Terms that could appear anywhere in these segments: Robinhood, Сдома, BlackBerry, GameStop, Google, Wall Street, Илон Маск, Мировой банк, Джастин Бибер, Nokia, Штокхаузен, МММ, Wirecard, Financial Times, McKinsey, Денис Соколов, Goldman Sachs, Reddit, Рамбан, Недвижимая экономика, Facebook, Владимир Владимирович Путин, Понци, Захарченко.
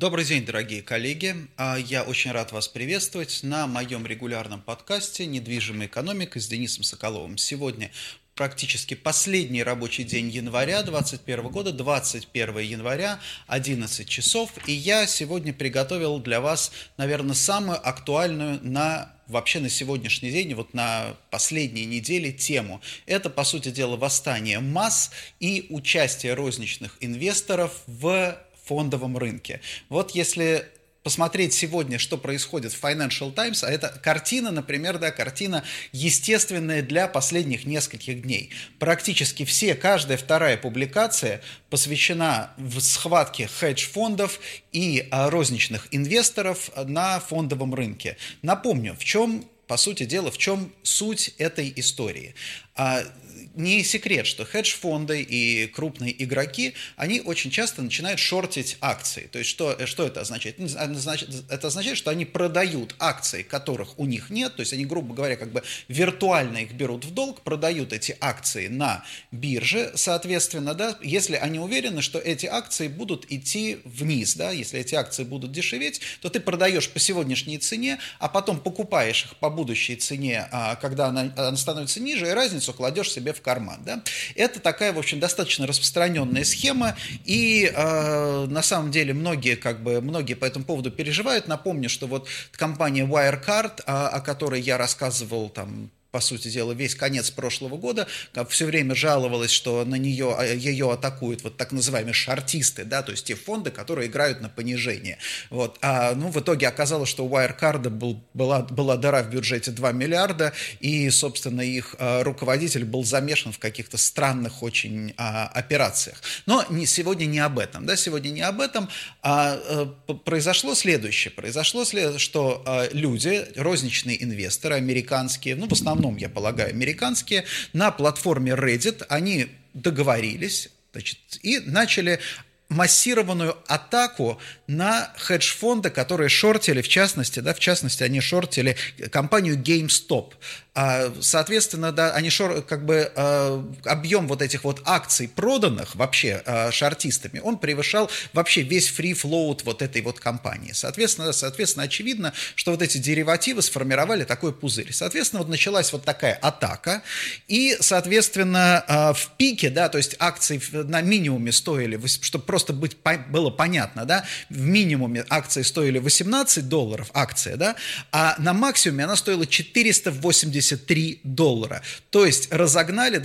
Добрый день, дорогие коллеги. Я очень рад вас приветствовать на моем регулярном подкасте «Недвижимая экономика» с Денисом Соколовым. Сегодня практически последний рабочий день января 2021 года, 21 января, 11 часов. И я сегодня приготовил для вас, наверное, самую актуальную вообще на сегодняшний день, вот на последние недели тему. Это, по сути дела, восстание масс и участие розничных инвесторов в фондовом рынке. Вот если посмотреть сегодня, что происходит в Financial Times, а это картина, например, картина естественная для последних нескольких дней. Практически каждая вторая публикация посвящена схватке хедж-фондов и розничных инвесторов на фондовом рынке. Напомню, в чем суть этой истории. Не секрет, что хедж-фонды и крупные игроки, они очень часто начинают шортить акции. То есть что это означает? Это означает, что они продают акции, которых у них нет. То есть они, грубо говоря, виртуально их берут в долг, продают эти акции на бирже, соответственно, если они уверены, что эти акции будут идти вниз, если эти акции будут дешеветь, то ты продаешь по сегодняшней цене, а потом покупаешь их по будущей цене, когда она становится ниже, и разницу кладешь себе в карман. Это такая, в общем, достаточно распространенная схема, и на самом деле многие по этому поводу переживают. Напомню, что вот компания Wirecard, о которой я рассказывал по сути дела, весь конец прошлого года, все время жаловалась, что на нее ее атакуют так называемые шортисты, то есть те фонды, которые играют на понижение. В итоге оказалось, что у Wirecard была дыра в бюджете 2 миллиарда, и, собственно, их руководитель был замешан в каких-то странных очень операциях. Но сегодня не об этом. Сегодня не об этом. Произошло следующее. Произошло, что люди, розничные инвесторы, американские, в основном, я полагаю, американские, на платформе Reddit они договорились, и начали массированную атаку на хедж-фонды, которые шортили, в частности, они шортили компанию GameStop. Соответственно, они объем этих акций, проданных вообще шортистами, он превышал вообще весь фри-флоут этой компании. Соответственно, очевидно, что эти деривативы сформировали такой пузырь. Соответственно, началась такая атака, и, соответственно, в пике, то есть акции на минимуме стоили, чтобы просто было понятно, в минимуме акции стоили $18 акция, а на максимуме она стоила $483. То есть разогнали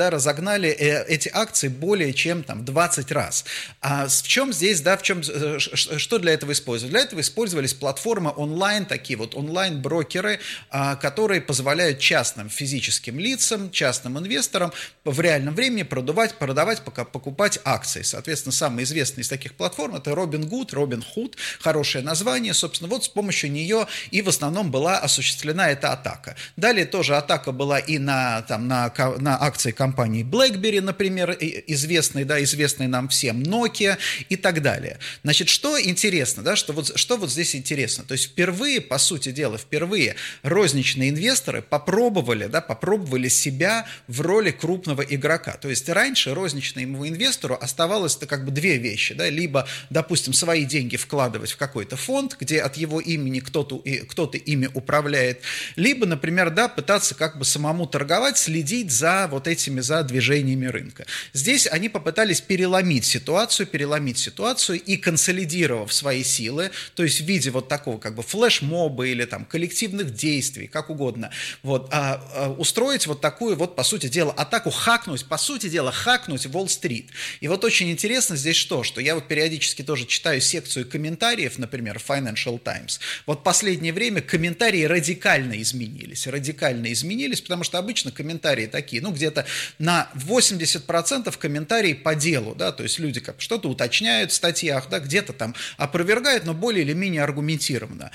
эти акции более чем 20 раз. А в чем здесь, что для этого использовали? Для этого использовались платформы онлайн, такие онлайн-брокеры, которые позволяют частным физическим лицам, частным инвесторам в реальном времени продавать, покупать акции. Соответственно, самый известный из таких платформ — это Robinhood, хорошее название. Собственно, с помощью нее и в основном была осуществлена эта атака. Далее тоже атака была и на акции компании BlackBerry, например, известной нам всем, Nokia и так далее. Значит, что интересно, что здесь интересно? То есть впервые розничные инвесторы попробовали себя в роли крупного игрока. То есть раньше розничному инвестору оставалось-то две вещи. Либо, допустим, свои деньги вкладывать в какой-то фонд, где от его имени кто-то ими управляет, либо, например, пытаться самому торговать, следить за за движениями рынка. Здесь они попытались переломить ситуацию и, консолидировав свои силы, то есть в виде такого флешмоба или коллективных действий, как угодно, устроить такую по сути дела атаку, хакнуть Wall Street. И очень интересно здесь что я периодически тоже читаю секцию комментариев, например, Financial Times. Последнее время комментарии радикально изменились, потому что обычно комментарии такие, где-то на 80% комментарий по делу, то есть люди что-то уточняют в статьях, где-то опровергают, но более или менее аргументированно.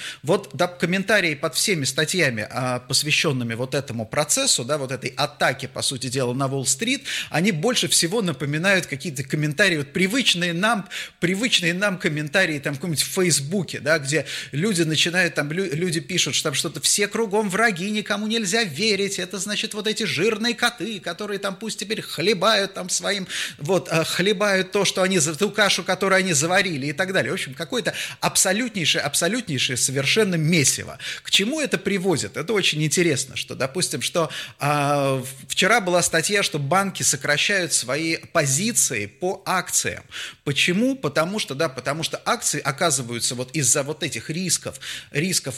Комментарии под всеми статьями, посвященными этому процессу, этой атаке, по сути дела, на Уолл-стрит, они больше всего напоминают какие-то комментарии, привычные нам комментарии в каком-нибудь Фейсбуке, где люди пишут, что все кругом враги, никому нельзя верить, верить, это значит вот эти жирные коты, которые там пусть теперь хлебают там своим, вот, хлебают то, что они, ту кашу, которую они заварили и так далее. В общем, какое-то абсолютнейшее, абсолютнейшее совершенно месиво. К чему это приводит? Это очень интересно, что, допустим, что вчера была статья, что банки сокращают свои позиции по акциям. Почему? Потому что акции оказываются вот из-за вот этих рисков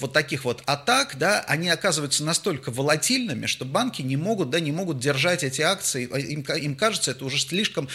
вот таких вот атак, да, они оказываются настолько волатильными, что банки не могут держать эти акции, им кажется, это уже слишком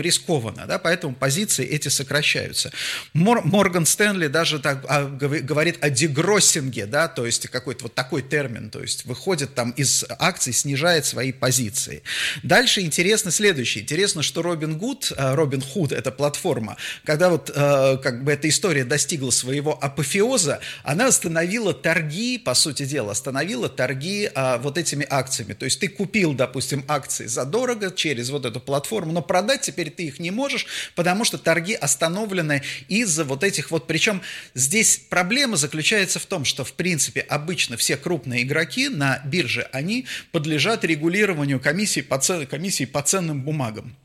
рискованно, да, поэтому позиции эти сокращаются. Морган Стэнли даже так говорит о дегроссинге, да, то есть какой-то вот такой термин, то есть выходит там из акций, снижает свои позиции. Дальше интересно следующее. Интересно, что Robinhood, эта платформа, когда вот как бы эта история достигла своего апофеоза, она остановила торги, по сути дела, вот этими акциями. То есть ты купил, допустим, акции задорого через вот эту платформу, но продать теперь ты их не можешь, потому что торги остановлены из-за вот этих вот. Причем здесь проблема заключается в том, что, в принципе, обычно все крупные игроки на бирже, они подлежат регулированию комиссии по ценным бумагам,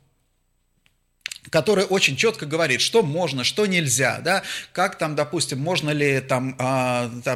который очень четко говорит, что можно, что нельзя, да, как там, допустим, можно ли там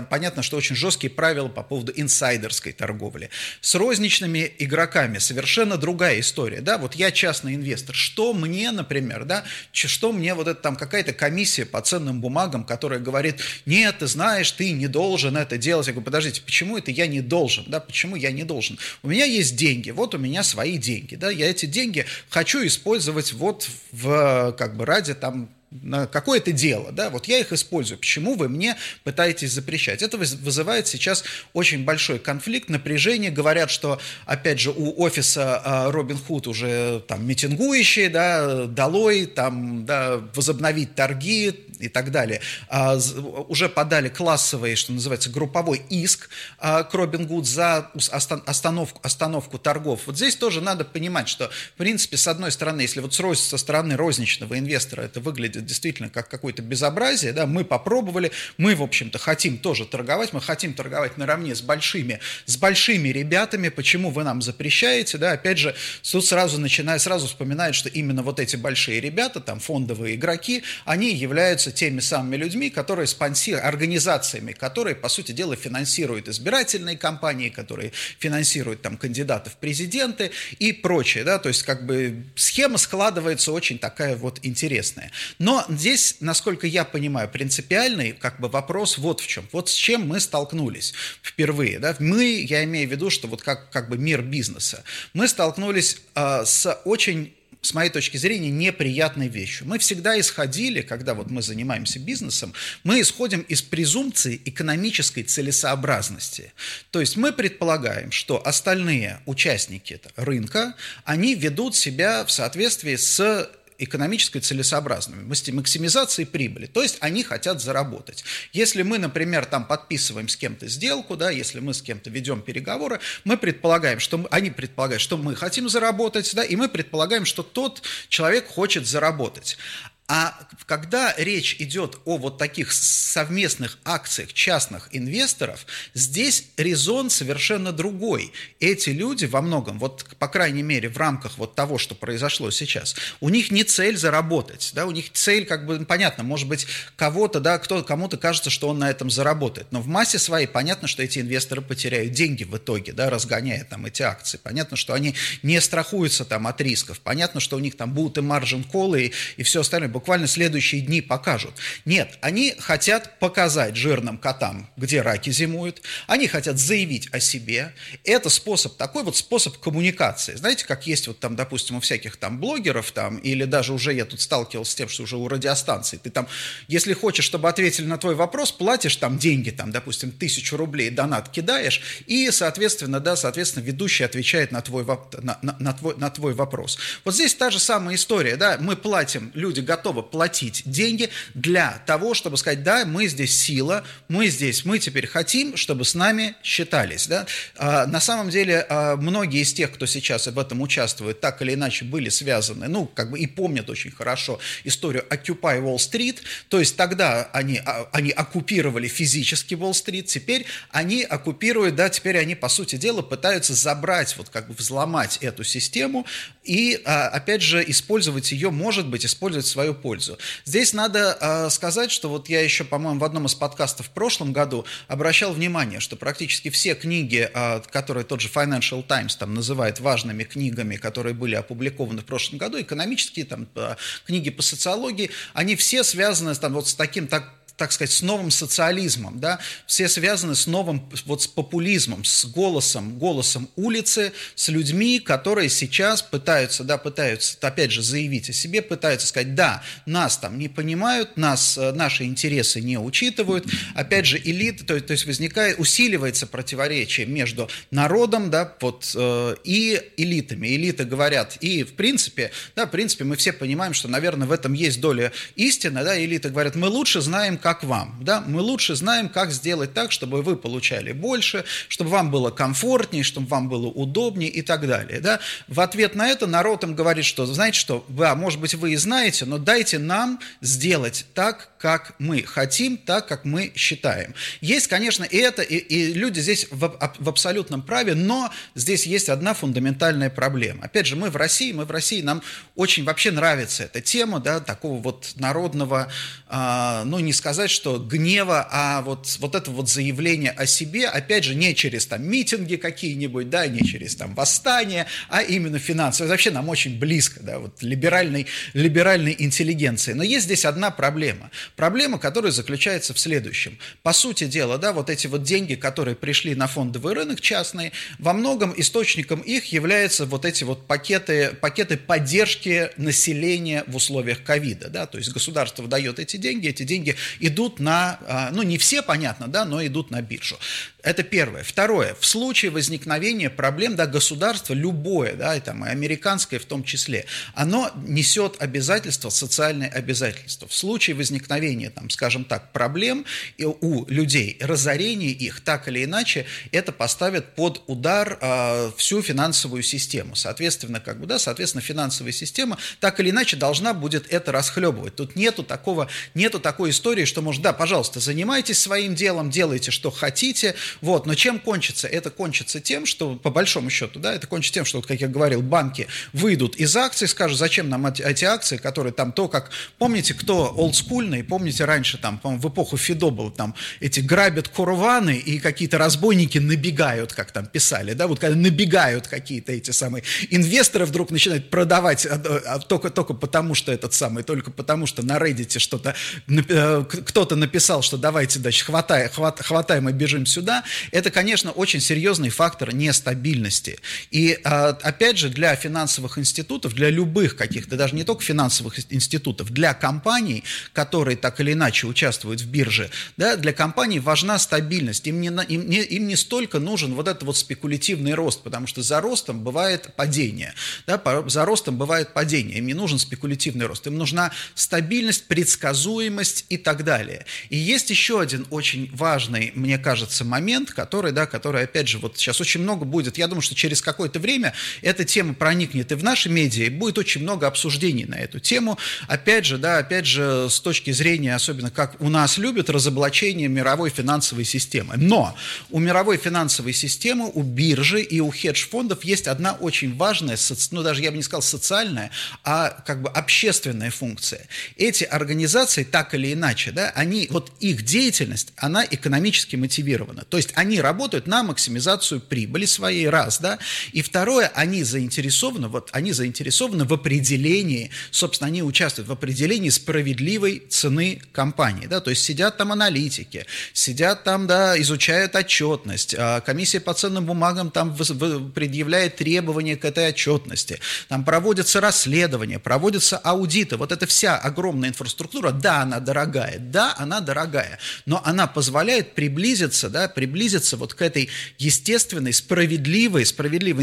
понятно, что очень жесткие правила по поводу инсайдерской торговли. С розничными игроками совершенно другая история, да, вот я частный инвестор, что мне, например, да, что мне вот это там какая-то комиссия по ценным бумагам, которая говорит, нет, ты знаешь, ты не должен это делать, я говорю, подождите, почему это я не должен, да, почему я не должен, у меня есть деньги, вот у меня свои деньги, да, я эти деньги хочу использовать вот ради там на какое-то дело, да, вот я их использую, почему вы мне пытаетесь запрещать? Это вызывает сейчас очень большой конфликт, напряжение, говорят, что, опять же, у офиса Robinhood уже там митингующие, да, долой, там, да, возобновить торги и так далее. Уже подали классовый, что называется, групповой иск к Robinhood за остановку торгов. Вот здесь тоже надо понимать, что, в принципе, с одной стороны, если вот со стороны розничного инвестора это выглядит действительно как какое-то безобразие, да, мы попробовали, мы, в общем-то, хотим тоже торговать, мы хотим торговать наравне с большими ребятами, почему вы нам запрещаете, да, опять же, тут сразу вспоминают, что именно вот эти большие ребята, там, фондовые игроки, они являются теми самыми людьми, которые организациями, которые, по сути дела, финансируют избирательные кампании, которые финансируют, там, кандидатов в президенты и прочее, да, то есть, как бы, схема складывается очень такая вот интересная. Но здесь, насколько я понимаю, принципиальный как бы вопрос вот в чем. Вот с чем мы столкнулись впервые. Да? Мы, я имею в виду, что вот как бы мир бизнеса. Мы столкнулись с очень, с моей точки зрения, неприятной вещью. Мы всегда исходили, когда вот мы занимаемся бизнесом, мы исходим из презумпции экономической целесообразности. То есть мы предполагаем, что остальные участники рынка, они ведут себя в соответствии с экономической целесообразности, максимизации прибыли, то есть они хотят заработать. Если мы, например, там подписываем с кем-то сделку, да, если мы с кем-то ведем переговоры, мы предполагаем, что они предполагают, что мы хотим заработать, да, и мы предполагаем, что тот человек хочет заработать. А когда речь идет о вот таких совместных акциях частных инвесторов, здесь резон совершенно другой. Эти люди во многом, вот по крайней мере в рамках вот того, что произошло сейчас, у них не цель заработать, да, у них цель, как бы, понятно, может быть, кого-то, да, кому-то кажется, что он на этом заработает, но в массе своей понятно, что эти инвесторы потеряют деньги в итоге, да, разгоняя там эти акции, понятно, что они не страхуются там от рисков, понятно, что у них там будут и маржин-коллы, и все остальное, буквально следующие дни покажут. Нет, они хотят показать жирным котам, где раки зимуют, они хотят заявить о себе. Это способ, такой вот способ коммуникации. Знаете, как есть вот там, допустим, у всяких там блогеров, там, или даже уже я тут сталкивался с тем, что уже у радиостанций, ты там, если хочешь, чтобы ответили на твой вопрос, платишь там деньги, там, допустим, 1000 рублей донат кидаешь, и, соответственно, да, соответственно, ведущий отвечает на твой вопрос. Вот здесь та же самая история, да, мы платим, люди готовы готовы платить деньги для того, чтобы сказать, да, мы здесь сила, мы здесь, мы теперь хотим, чтобы с нами считались. Да? На самом деле, многие из тех, кто сейчас в этом участвует, так или иначе были связаны, ну, как бы и помнят очень хорошо историю Occupy Wall Street, то есть тогда они оккупировали физически Уолл-стрит, теперь они оккупируют, да, теперь они, по сути дела, пытаются забрать, вот как бы взломать эту систему и, опять же, использовать ее, может быть, использовать в свою пользу. Здесь надо сказать, что вот я еще, по-моему, в одном из подкастов в прошлом году обращал внимание, что практически все книги, которые тот же Financial Times там называет важными книгами, которые были опубликованы в прошлом году, экономические там, книги по социологии, они все связаны там, вот с таким, так сказать, с новым социализмом, да, все связаны с новым, вот с популизмом, с голосом улицы, с людьми, которые сейчас пытаются, опять же, заявить о себе, пытаются сказать, да, нас там не понимают, наши интересы не учитывают, опять же, элиты, то есть возникает, усиливается противоречие между народом, да, и элитами. Элиты говорят, и в принципе, мы все понимаем, что, наверное, в этом есть доля истины, да, элиты говорят, мы лучше знаем, как вам, да, мы лучше знаем, как сделать так, чтобы вы получали больше, чтобы вам было комфортнее, чтобы вам было удобнее и так далее, да. В ответ на это народ им говорит, что, знаете что, да, может быть, вы и знаете, но дайте нам сделать так, как мы хотим, так, как мы считаем. Есть, конечно, и это, и люди здесь в абсолютном праве, но здесь есть одна фундаментальная проблема. Опять же, мы в России, нам очень вообще нравится эта тема, да, такого вот народного, не сказать, что гнева, а вот это вот заявление о себе, опять же, не через там митинги какие-нибудь, да, не через там восстания, а именно финансовые. Вообще нам очень близко, да, вот либеральной интеллигенции. Но есть здесь одна проблема. Проблема, которая заключается в следующем. По сути дела, да, вот эти вот деньги, которые пришли на фондовый рынок частный, во многом источником их являются вот эти вот пакеты поддержки населения в условиях ковида, да, то есть государство дает эти деньги идут на, не все, понятно, да, но идут на биржу. Это первое. Второе. В случае возникновения проблем, да, государство любое, да, и там, и американское в том числе, оно несет обязательства, социальные обязательства. В случае возникновения, там, скажем так, проблем у людей, разорения их, так или иначе, это поставит под удар всю финансовую систему. Соответственно, финансовая система так или иначе должна будет это расхлебывать. Тут нету такой истории, что, может, да, пожалуйста, занимайтесь своим делом, делайте, что хотите, вот, но чем кончится? Это кончится тем, что, по большому счету, да, это кончится тем, что, вот, как я говорил, банки выйдут из акций, скажут, зачем нам эти акции, которые там то, как, помните, кто олдскульный, помните, раньше там, по-моему, в эпоху Фидо был, там, эти грабят курваны и какие-то разбойники набегают, как там писали, да, вот, когда набегают какие-то эти самые инвесторы, вдруг начинают продавать только потому, что на Reddit что-то, кто-то написал, что давайте, значит, хватаем и бежим сюда, это, конечно, очень серьезный фактор нестабильности. И, опять же, для финансовых институтов, для любых каких-то, даже не только финансовых институтов, для компаний, которые так или иначе участвуют в бирже, да, для компаний важна стабильность. Им не столько нужен вот этот вот спекулятивный рост, потому что за ростом бывает падение. Да, им не нужен спекулятивный рост, им нужна стабильность, предсказуемость и так далее. И есть еще один очень важный, мне кажется, момент, который, опять же, вот сейчас очень много будет, я думаю, что через какое-то время эта тема проникнет и в наши медиа, и будет очень много обсуждений на эту тему. Опять же, с точки зрения, особенно как у нас любят, разоблачение мировой финансовой системы. Но у мировой финансовой системы, у биржи и у хедж-фондов есть одна очень важная, даже я бы не сказал социальная, а как бы общественная функция. Эти организации, так или иначе, да, они, вот их деятельность, она экономически мотивирована. То есть они работают на максимизацию прибыли своей, раз, да, и второе, они заинтересованы в определении, собственно, они участвуют в определении справедливой цены компании, да, то есть сидят там аналитики, изучают отчетность, комиссия по ценным бумагам там предъявляет требования к этой отчетности, там проводятся расследования, проводятся аудиты, вот это вся огромная инфраструктура, да, она дорогая, но она позволяет приблизиться, да, приблизиться вот к этой естественной, справедливой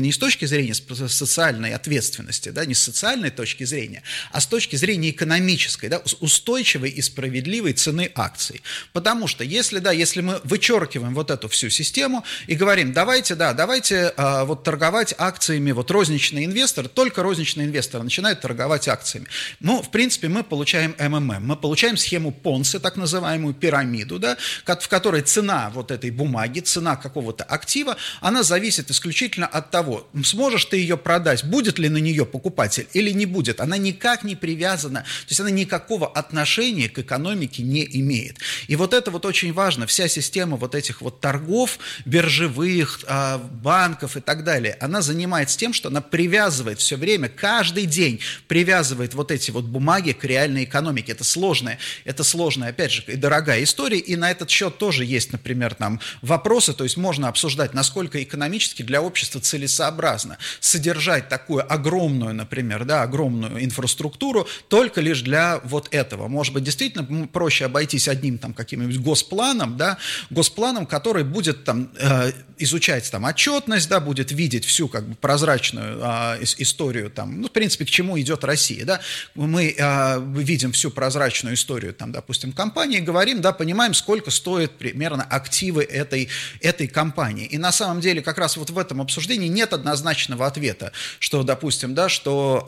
не с точки зрения социальной ответственности, да, не с социальной точки зрения, а с точки зрения экономической, да, устойчивой и справедливой цены акций. Потому что если, да, если мы вычеркиваем вот эту всю систему и говорим, давайте вот торговать акциями, вот розничный инвестор, только розничный инвестор начинает торговать акциями. Ну, в принципе, мы получаем МММ, мы получаем схему Понци, так называемую пирамиду, да, в которой цена вот этой бумаги, цена какого-то актива, она зависит исключительно от того, сможешь ты ее продать, будет ли на нее покупатель или не будет. Она никак не привязана, то есть она никакого отношения к экономике не имеет. И вот это вот очень важно, вся система вот этих вот торгов биржевых, банков и так далее, она занимается тем, что она привязывает все время, каждый день привязывает вот эти вот бумаги к реальной экономике. Это сложная, опять же, и дорогая история, и на этот счет тоже есть, например, там вопросы, то есть можно обсуждать, насколько экономически для общества целесообразно содержать такую огромную, например, да, огромную инфраструктуру только лишь для вот этого. Может быть, действительно проще обойтись одним там каким-нибудь госпланом, да, госпланом, который будет там изучать там отчетность, да, будет видеть всю как бы прозрачную историю там, ну, в принципе, к чему идет Россия, да, мы видим всю прозрачную историю там, допустим, компании, говорим, да, понимаем, сколько стоит примерно активы этой компании. И на самом деле как раз вот в этом обсуждении нет однозначного ответа, что, допустим, да, что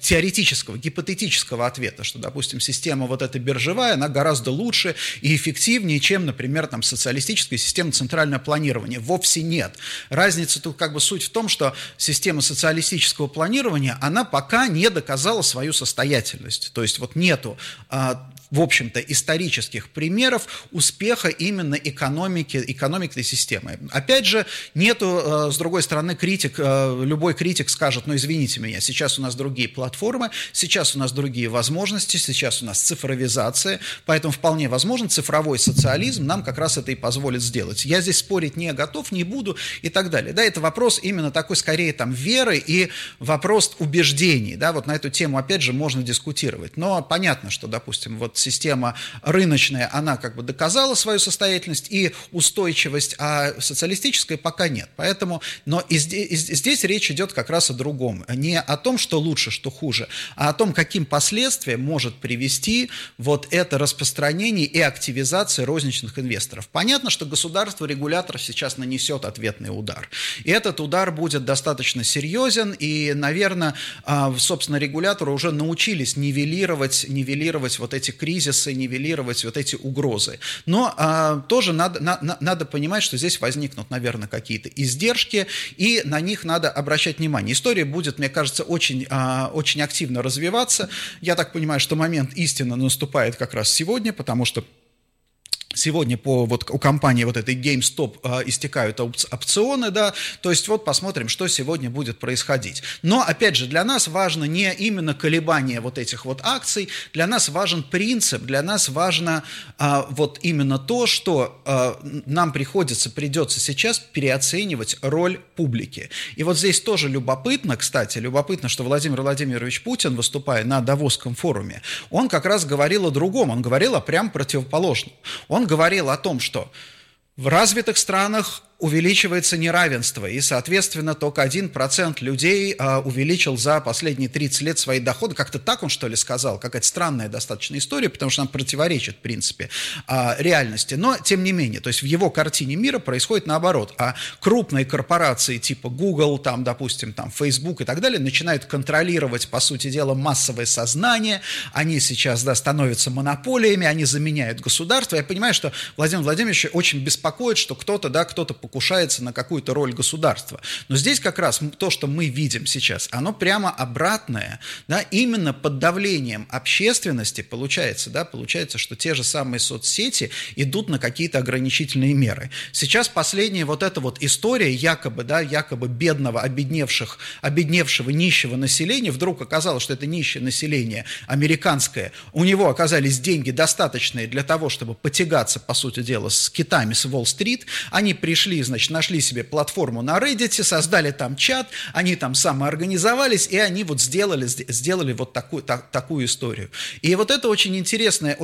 теоретического, гипотетического ответа, что, допустим, система вот эта биржевая, она гораздо лучше и эффективнее, чем, например, там социалистическая система центрального планирования. Вовсе нет. Разница тут как бы суть в том, что система социалистического планирования, она пока не доказала свою состоятельность. То есть вот нету, в общем-то, исторических примеров успеха именно экономики системы. Опять же, нету, с другой стороны, любой критик скажет, ну, извините меня, сейчас у нас другие платформы, сейчас у нас другие возможности, сейчас у нас цифровизация, поэтому вполне возможно цифровой социализм нам как раз это и позволит сделать. Я здесь спорить не готов, не буду и так далее. Да, это вопрос именно такой, скорее, там, веры и вопрос убеждений, да, вот на эту тему, опять же, можно дискутировать, но понятно, что, допустим, вот система рыночная, она как бы доказала свою состоятельность и устойчивость, а социалистическая пока нет. Поэтому, но здесь речь идет как раз о другом. Не о том, что лучше, что хуже, а о том, каким последствиям может привести вот это распространение и активизация розничных инвесторов. Понятно, что государство, регулятор сейчас нанесет ответный удар. И этот удар будет достаточно серьезен, и, наверное, собственно, регуляторы уже научились нивелировать вот эти кризисы, нивелировать вот эти угрозы. Но тоже надо понимать, что здесь возникнут, наверное, какие-то издержки, и на них надо обращать внимание. История будет, мне кажется, очень активно развиваться. Я так понимаю, что момент истины наступает как раз сегодня, потому что сегодня у компании вот этой GameStop истекают опционы, да, то есть вот посмотрим, что сегодня будет происходить. Но, опять же, для нас важно не именно колебание вот этих вот акций, для нас важен принцип, для нас важно вот именно то, что нам придется сейчас переоценивать роль публики. И вот здесь тоже любопытно, что Владимир Владимирович Путин, выступая на Давосском форуме, он как раз говорил о другом, он говорил о прям противоположном. Он говорил о том, что в развитых странах увеличивается неравенство, и, соответственно, только 1% людей увеличил за последние 30 лет свои доходы. Как-то так он, что ли, сказал? Какая-то странная достаточно история, потому что она противоречит, в принципе, реальности. Но, тем не менее, то есть в его картине мира происходит наоборот. А крупные корпорации типа Google, там, допустим, там, Facebook и так далее начинают контролировать, по сути дела, массовое сознание. Они сейчас, да, становятся монополиями, они заменяют государство. Я понимаю, что Владимир Владимирович очень беспокоит, что кто-то покушается на какую-то роль государства. Но здесь как раз то, что мы видим сейчас, оно прямо обратное. Да? Именно под давлением общественности получается, что те же самые соцсети идут на какие-то ограничительные меры. Сейчас последняя вот эта вот история якобы бедного, обедневшего нищего населения, вдруг оказалось, что это нищее население американское. У него оказались деньги достаточные для того, чтобы потягаться, по сути дела, с китами с Wall Street. Они пришли пришли, значит, нашли себе платформу на Reddit, создали там чат, они там самоорганизовались, и они вот сделали вот такую историю. И вот это очень интересная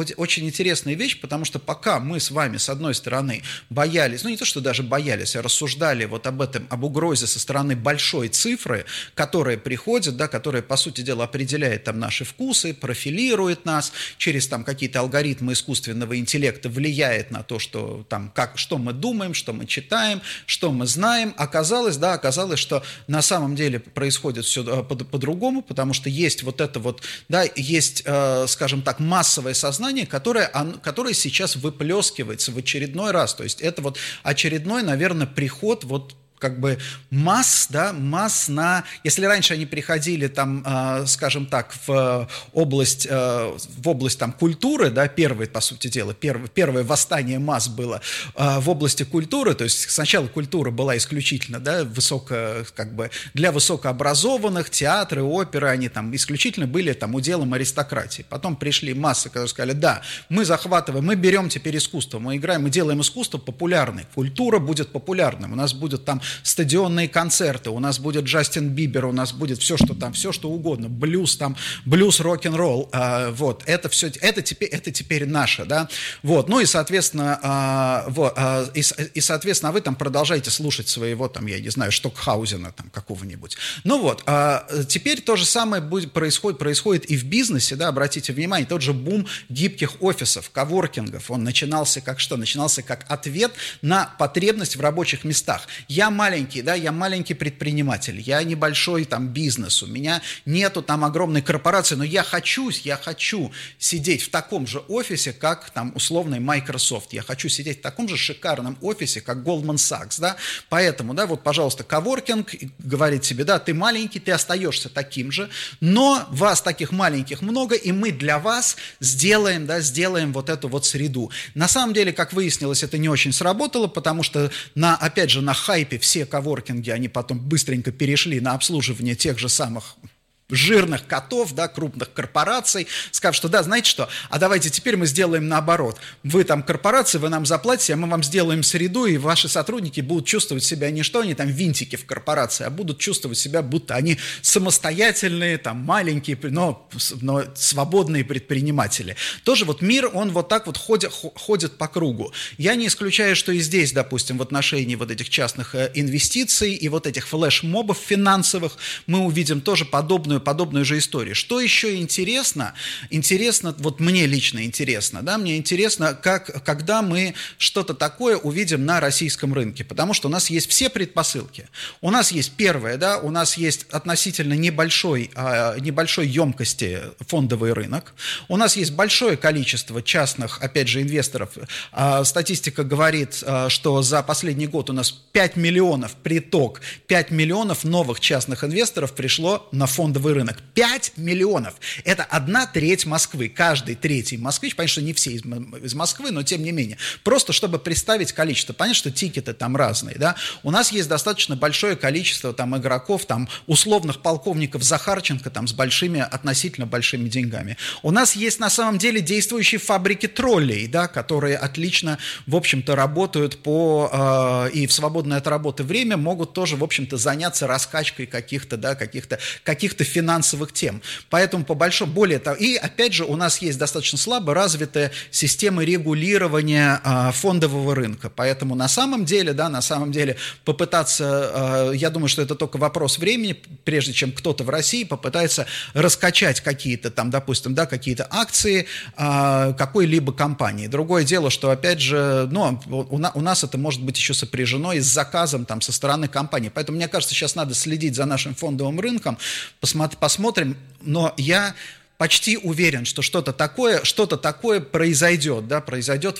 вещь, потому что пока мы с вами, с одной стороны, боялись, ну не то, что даже боялись, а рассуждали вот об угрозе со стороны большой цифры, которая приходит, да, которая, по сути дела, определяет там наши вкусы, профилирует нас, через там какие-то алгоритмы искусственного интеллекта влияет на то, что там, что мы думаем, что мы читаем, что мы знаем. Оказалось, что на самом деле происходит все по-другому, потому что есть вот это вот, да, есть, скажем так, массовое сознание, которое сейчас выплескивается в очередной раз. То есть это вот очередной, наверное, приход вот как бы масс на... Если раньше они приходили там, скажем так, в область там культуры, да, первое восстание масс было в области культуры, то есть сначала культура была исключительно, да, для высокообразованных, театры, оперы, они там исключительно были там уделом аристократии. Потом пришли массы, которые сказали, да, мы захватываем, мы берем теперь искусство, мы играем, мы делаем искусство популярным, культура будет популярным, у нас будет там стадионные концерты, у нас будет Джастин Бибер, у нас будет все, что угодно, блюз, рок-н-ролл, вот, это все, это теперь наше, да, вот, ну и, соответственно, вы там продолжаете слушать своего, там, я не знаю, Штокхаузена, там, какого-нибудь, ну вот, теперь то же самое происходит и в бизнесе, да, обратите внимание, тот же бум гибких офисов, коворкингов, он начинался как ответ на потребность в рабочих местах. Я маленький предприниматель, я небольшой там бизнес, у меня нету там огромной корпорации, но я хочу сидеть в таком же офисе, как там условный Microsoft, я хочу сидеть в таком же шикарном офисе, как Goldman Sachs, да, поэтому, да, вот, пожалуйста, коворкинг говорит себе, да, ты маленький, ты остаешься таким же, но вас таких маленьких много, и мы для вас сделаем вот эту вот среду. На самом деле, как выяснилось, это не очень сработало, потому что, опять же, на хайпе все коворкинги, они потом быстренько перешли на обслуживание тех же самых жирных котов, да, крупных корпораций, сказав, что да, знаете что, а давайте теперь мы сделаем наоборот. Вы там корпорации, вы нам заплатите, а мы вам сделаем среду, и ваши сотрудники будут чувствовать себя не что они там винтики в корпорации, а будут чувствовать себя, будто они самостоятельные, там, маленькие, но свободные предприниматели. Тоже вот мир, он вот так вот ходит по кругу. Я не исключаю, что и здесь, допустим, в отношении вот этих частных инвестиций и вот этих флеш-мобов финансовых мы увидим тоже подобную же историю. Что еще интересно? Интересно, вот мне лично интересно, да, мне интересно, когда мы что-то такое увидим на российском рынке, потому что у нас есть все предпосылки. У нас есть первое, да, у нас есть относительно небольшой емкости фондовый рынок, у нас есть большое количество частных, опять же, инвесторов. Статистика говорит, что за последний год у нас 5 миллионов новых частных инвесторов пришло на фондовый рынок. 5 миллионов. Это 1/3 Москвы. Каждый третий москвич, понятно, что не все из Москвы, но тем не менее. Просто чтобы представить количество. Понятно, что тикеты там разные, да. У нас есть достаточно большое количество там игроков, там условных полковников Захарченко там с относительно большими деньгами. У нас есть на самом деле действующие фабрики троллей, да, которые отлично, в общем-то, работают и в свободное от работы время могут тоже, в общем-то, заняться раскачкой каких-то финансовых тем. Поэтому, по большому, более того, и опять же, у нас есть достаточно слабо развитая система регулирования фондового рынка. Поэтому на самом деле попытаться, я думаю, что это только вопрос времени, прежде чем кто-то в России попытается раскачать какие-то там, допустим, да, какие-то акции какой-либо компании. Другое дело, что, опять же, у нас это может быть еще сопряжено и с заказом там со стороны компании. Поэтому, мне кажется, сейчас надо следить за нашим фондовым рынком, посмотрим, но я почти уверен, что что-то такое произойдет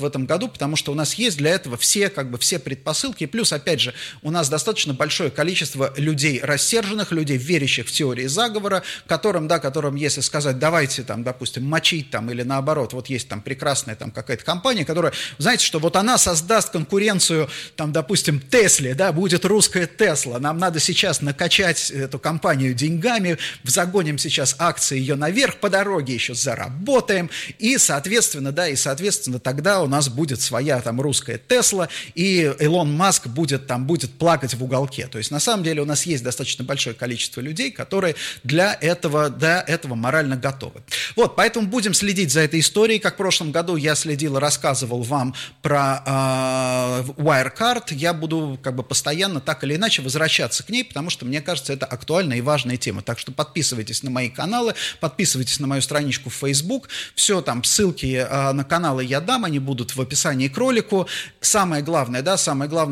в этом году, потому что у нас есть для этого все предпосылки, плюс, опять же, у нас достаточно большое количество людей рассерженных, людей, верящих в теории заговора, которым, если сказать, давайте, там, допустим, мочить, там, или наоборот, вот есть там прекрасная там какая-то компания, которая, знаете, что вот она создаст конкуренцию, там, допустим, Тесле, да, будет русская Тесла, нам надо сейчас накачать эту компанию деньгами, загоним сейчас акции ее наверх, по дороге еще заработаем, и, соответственно, тогда у нас будет своя там русская Тесла, и Илон Маск будет плакать в уголке. То есть, на самом деле, у нас есть достаточно большое количество людей, которые до этого морально готовы. Вот, поэтому будем следить за этой историей. Как в прошлом году я следил и рассказывал вам про Wirecard, я буду постоянно так или иначе возвращаться к ней, потому что, мне кажется, это актуальная и важная тема. Так что подписывайтесь на мои каналы, подписывайтесь на мою страничку в Facebook. Все там, ссылки на каналы я дам, они будут в описании к ролику. Самое главное,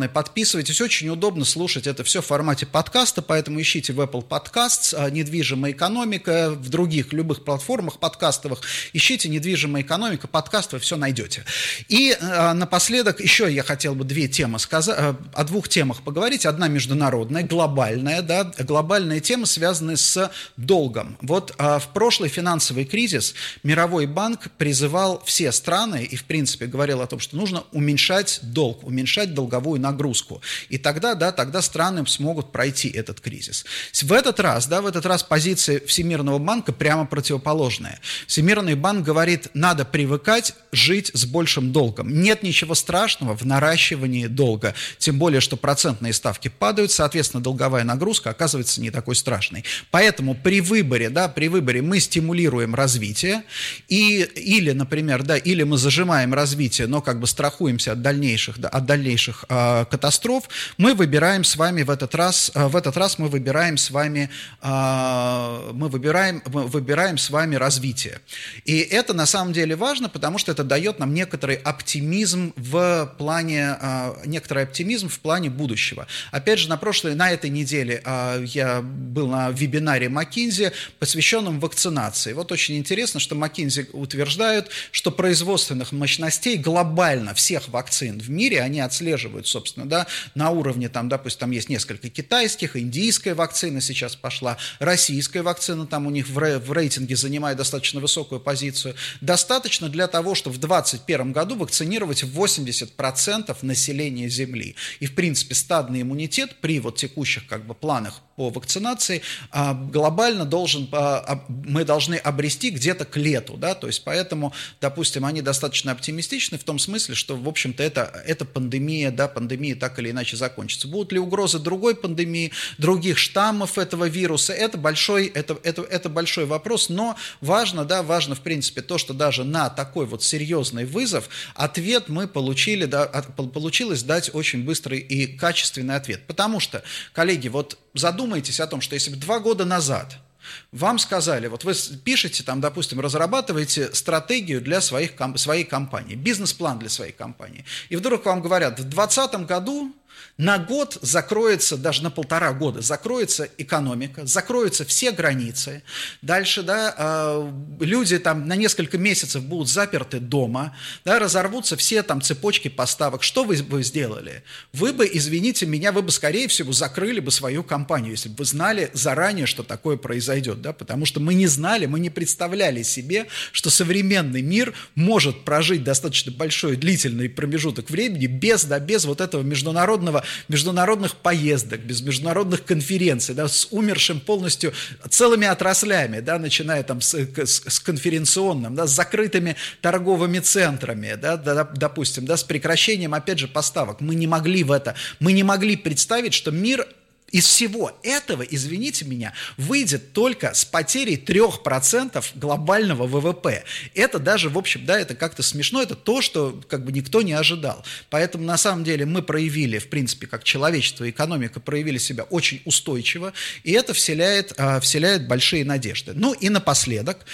подписывайтесь. Очень удобно слушать это все в формате подкаста, поэтому ищите в Apple Podcasts «Недвижимая экономика», в других любых платформах подкастовых. Ищите «Недвижимая экономика», подкаст, вы все найдете. И напоследок еще я хотел бы о двух темах поговорить. Одна международная, глобальная, глобальная тема, связанная с долгом. Вот в прошлый финансовый кризис Мировой банк призывал все страны и, в принципе, говорил о том, что нужно уменьшать долг, уменьшать долговую нагрузку. И тогда страны смогут пройти этот кризис. В этот раз позиция Всемирного банка прямо противоположная. Всемирный банк говорит, надо привыкать жить с большим долгом. Нет ничего страшного в наращивании долга. Тем более, что процентные ставки падают, соответственно, долговая нагрузка оказывается не такой страшной. Поэтому при выборе мы стимулируем развитие, или мы зажимаем развитие, но страхуемся от дальнейших катастроф. Мы выбираем с вами в этот раз мы выбираем с вами развитие. И это на самом деле важно, потому что это дает нам некоторый оптимизм в плане будущего. Опять же, на этой неделе я был на вебинаре McKinsey, посвященном вакцинации. Вот очень интересно, что McKinsey утверждают, что производственных мощностей глобально всех вакцин в мире, они отслеживают, собственно, на уровне, допустим, есть несколько китайских, индийская вакцина сейчас пошла, российская вакцина, у них в рейтинге занимает достаточно высокую позицию. Достаточно для того, чтобы в 2021 году вакцинировать 80% населения Земли. И, в принципе, стадный иммунитет при текущих планах по вакцинации глобально мы должны обрести где-то к лету, то есть поэтому, допустим, они достаточно оптимистичны в том смысле, что, в общем-то, эта пандемия, пандемия так или иначе закончится. Будут ли угрозы другой пандемии, других штаммов этого вируса, это большой вопрос, но важно, в принципе, то, что даже на такой серьезный вызов ответ мы получили, получилось дать очень быстрый и качественный ответ, потому что, коллеги, задумайтесь о том, что если бы 2 года назад вам сказали, вы пишете, допустим, разрабатываете стратегию для своей компании, бизнес-план для своей компании, и вдруг вам говорят, в 2020 году на год закроется, даже на 1,5 года, закроется экономика, закроются все границы. Дальше, люди на несколько месяцев будут заперты дома, разорвутся все цепочки поставок. Что вы бы сделали? Вы бы, извините меня, скорее всего закрыли бы свою компанию, если бы вы знали заранее, что такое произойдет, потому что мы не знали, мы не представляли себе, что современный мир может прожить достаточно большой длительный промежуток времени без этого международных поездок, без международных конференций, с умершим полностью целыми отраслями, начиная с конференционным, с закрытыми торговыми центрами, допустим, с прекращением, опять же, поставок. Мы не могли представить, что мир из всего этого, извините меня, выйдет только с потерей 3% глобального ВВП. Это даже, в общем, это как-то смешно, это то, что никто не ожидал. Поэтому, на самом деле, мы проявили, в принципе, как человечество и экономика проявили себя очень устойчиво, и это вселяет большие надежды. Ну и напоследок,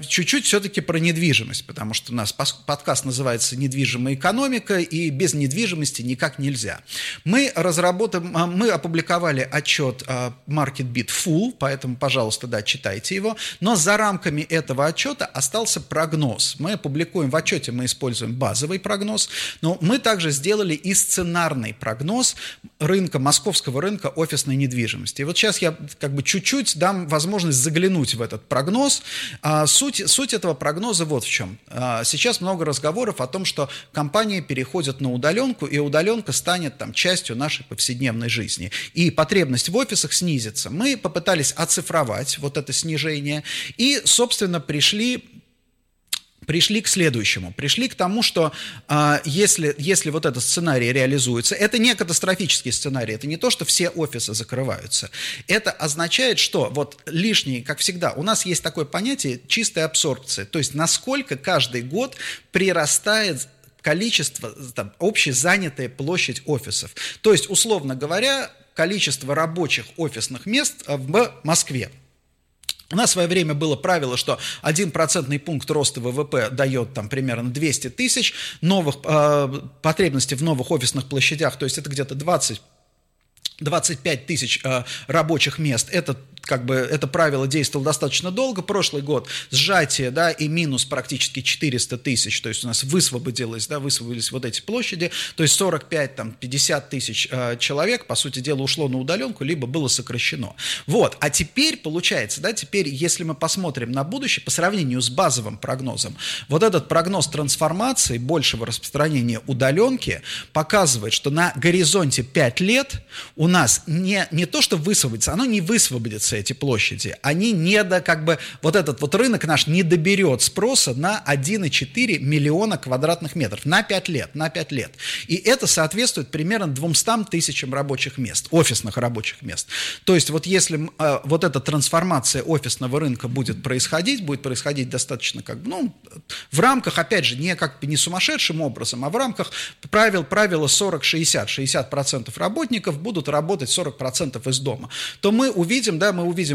чуть-чуть все-таки про недвижимость, потому что у нас подкаст называется «Недвижимая экономика», и без недвижимости никак нельзя. Мы опубликовали отчет MarketBeat Full, поэтому, пожалуйста, читайте его. Но за рамками этого отчета остался прогноз. Мы публикуем в отчете, мы используем базовый прогноз, но мы также сделали и сценарный прогноз московского рынка офисной недвижимости. И вот сейчас я чуть-чуть дам возможность заглянуть в этот прогноз. Суть этого прогноза вот в чем. Сейчас много разговоров о том, что компании переходят на удаленку, и удаленка станет частью нашей повседневной жизни. и потребность в офисах снизится, мы попытались оцифровать вот это снижение и, собственно, пришли к следующему, пришли к тому, что если вот этот сценарий реализуется, это не катастрофический сценарий, это не то, что все офисы закрываются. Это означает, что вот лишний, как всегда, у нас есть такое понятие чистой абсорбции, то есть насколько каждый год прирастает количество, там, общезанятая площадь офисов. То есть, условно говоря, количество рабочих офисных мест в Москве. У нас в свое время было правило, что 1% пункт роста ВВП дает там примерно 200 тысяч новых потребностей в новых офисных площадях, то есть это где-то 25 тысяч рабочих мест. Это правило действовало достаточно долго. Прошлый год сжатие, да, и минус практически 400 тысяч. То есть у нас высвободились вот эти площади. То есть 45-50 тысяч человек, по сути дела, ушло на удаленку, либо было сокращено. Вот. А теперь получается, да, теперь, если мы посмотрим на будущее, по сравнению с базовым прогнозом, вот этот прогноз трансформации, большего распространения удаленки, показывает, что на горизонте 5 лет у нас не то, что высвободится, оно не высвободится, эти площади, они вот этот вот рынок наш не доберет спроса на 1,4 миллиона квадратных метров на 5 лет. И это соответствует примерно 200 тысячам рабочих мест, офисных рабочих мест. То есть вот если вот эта трансформация офисного рынка будет происходить достаточно в рамках, опять же, не сумасшедшим образом, а в рамках правила 40-60, 60% работников будут работать 40% из дома, то мы увидим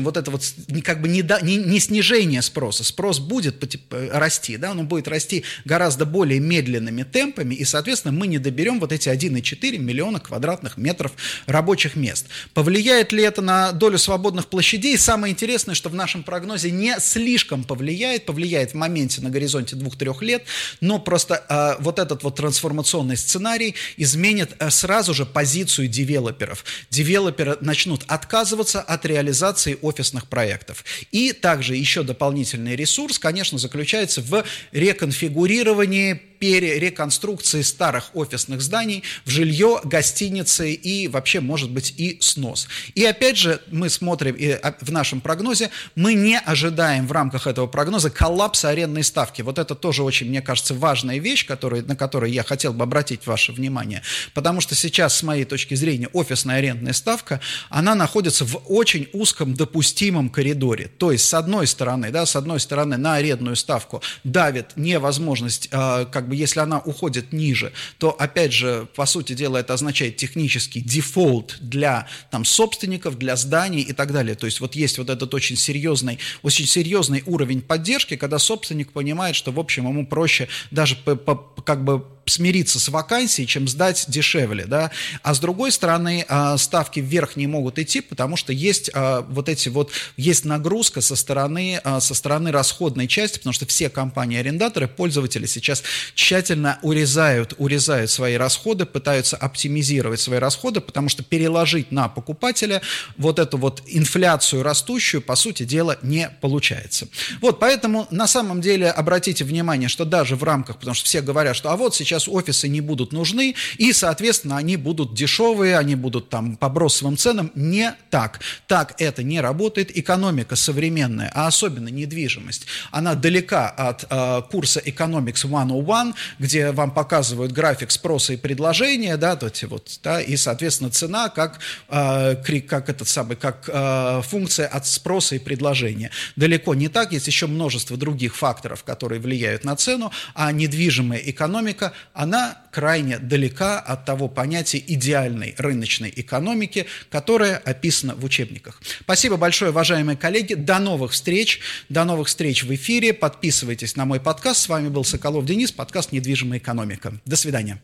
вот это вот не снижение спроса. Спрос будет расти, да, он будет расти гораздо более медленными темпами, и, соответственно, мы не доберем вот эти 1,4 миллиона квадратных метров рабочих мест. Повлияет ли это на долю свободных площадей? Самое интересное, что в нашем прогнозе не слишком повлияет в моменте на горизонте 2-3 лет, но просто вот этот вот трансформационный сценарий изменит сразу же позицию девелоперов. Девелоперы начнут отказываться от реализации офисных проектов. И также еще дополнительный ресурс, конечно, заключается в реконфигурировании, реконструкции старых офисных зданий в жилье, гостиницы и вообще, может быть, и снос. И опять же, мы смотрим в нашем прогнозе, мы не ожидаем в рамках этого прогноза коллапса арендной ставки. Вот это тоже очень, мне кажется, важная вещь, на которую я хотел бы обратить ваше внимание, потому что сейчас, с моей точки зрения, офисная арендная ставка, она находится в очень узком допустимом коридоре. То есть, с одной стороны, на арендную ставку давит невозможность, если она уходит ниже, то, опять же, по сути дела, это означает технический дефолт для собственников, для зданий и так далее. То есть вот есть вот этот очень серьезный уровень поддержки, когда собственник понимает, что, в общем, ему проще даже смириться с вакансией, чем сдать дешевле, да, а с другой стороны ставки вверх не могут идти, потому что есть нагрузка со стороны расходной части, потому что все компании-арендаторы, пользователи сейчас тщательно урезают свои расходы, пытаются оптимизировать свои расходы, потому что переложить на покупателя вот эту вот инфляцию растущую, по сути дела, не получается. Вот, поэтому на самом деле обратите внимание, что даже в рамках, потому что все говорят, что сейчас офисы не будут нужны, и, соответственно, они будут дешевые, они будут по бросовым ценам. Не так. Так это не работает. Экономика современная, а особенно недвижимость, она далека от курса Economics 101, где вам показывают график спроса и предложения, да, и, соответственно, цена как функция от спроса и предложения. Далеко не так. Есть еще множество других факторов, которые влияют на цену, а недвижимая экономика, она крайне далека от того понятия идеальной рыночной экономики, которая описана в учебниках. Спасибо большое, уважаемые коллеги. До новых встреч в эфире. Подписывайтесь на мой подкаст. С вами был Соколов Денис, подкаст «Недвижимая экономика». До свидания.